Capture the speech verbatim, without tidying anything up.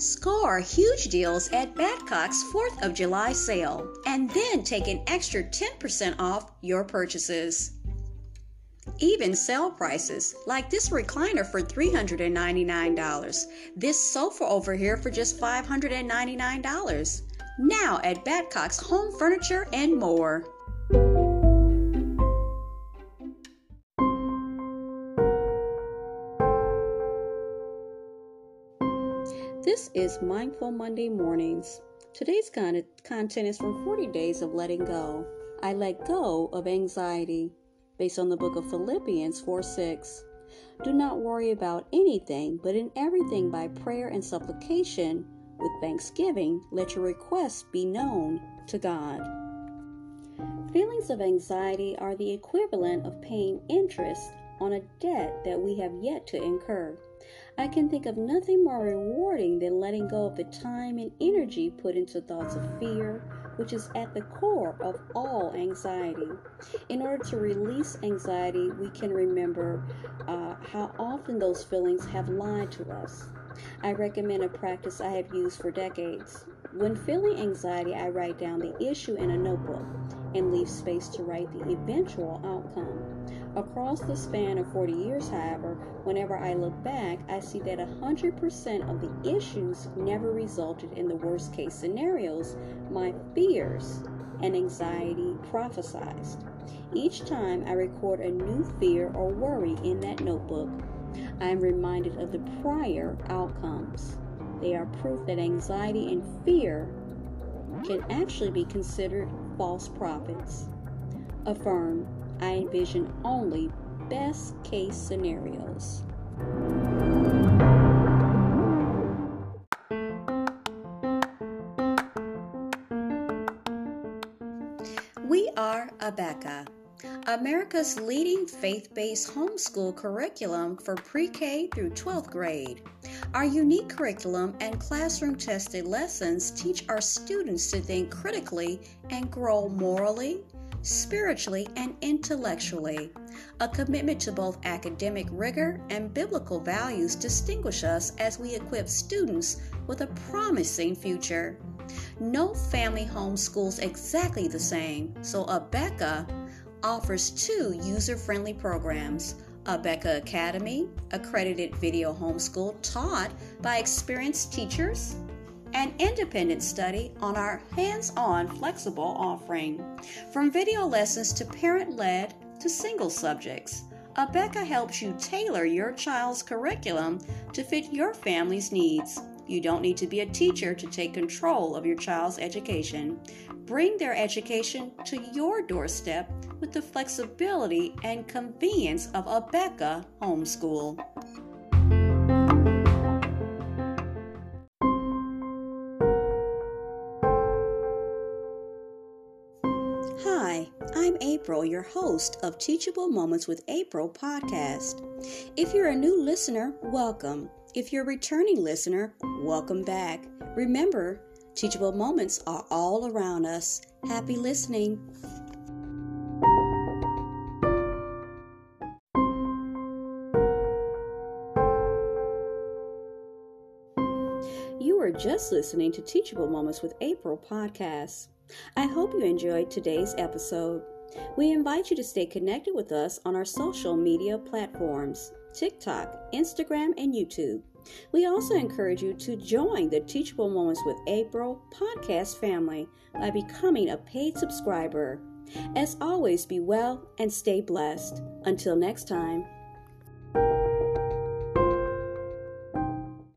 Score huge deals at Badcock's fourth of July sale and then take an extra ten percent off your purchases. Even sale prices, like this recliner for three hundred ninety-nine dollars, this sofa over here for just five hundred ninety-nine dollars. Now at Badcock's Home Furniture and More. This is Mindful Monday Mornings. Today's content is from forty Days of Letting Go. I let go of anxiety, based on the book of Philippians four six. Do not worry about anything, but in everything by prayer and supplication, with thanksgiving, let your requests be known to God. Feelings of anxiety are the equivalent of paying interest on a debt that we have yet to incur. I can think of nothing more rewarding than letting go of the time and energy put into thoughts of fear, which is at the core of all anxiety. In order to release anxiety, we can remember uh, how often those feelings have lied to us. I recommend a practice I have used for decades. When feeling anxiety, I write down the issue in a notebook and leave space to write the eventual outcome. Across the span of forty years, however, whenever I look back, I see that one hundred percent of the issues never resulted in the worst-case scenarios my fears and anxiety prophesized. Each time I record a new fear or worry in that notebook, I am reminded of the prior outcomes. They are proof that anxiety and fear can actually be considered false prophets. Affirm. I envision only best-case scenarios. We are Abeka, America's leading faith-based homeschool curriculum for pre-K through twelfth grade. Our unique curriculum and classroom-tested lessons teach our students to think critically and grow morally, spiritually, and intellectually. A commitment to both academic rigor and biblical values distinguish us as we equip students with a promising future. No family homeschools exactly the same, so Abeka offers two user-friendly programs: Abeka Academy, accredited video homeschool taught by experienced teachers, an independent study on our hands-on flexible offering. From video lessons to parent-led to single subjects, Abeka helps you tailor your child's curriculum to fit your family's needs. You don't need to be a teacher to take control of your child's education. Bring their education to your doorstep with the flexibility and convenience of Abeka Homeschool. I'm April, your host of Teachable Moments with April podcast. If you're a new listener, welcome. If you're a returning listener, welcome back. Remember, teachable moments are all around us. Happy listening. You are just listening to Teachable Moments with April podcast. I hope you enjoyed today's episode. We invite you to stay connected with us on our social media platforms, TikTok, Instagram, and YouTube. We also encourage you to join the Teachable Moments with April podcast family by becoming a paid subscriber. As always, be well and stay blessed. Until next time.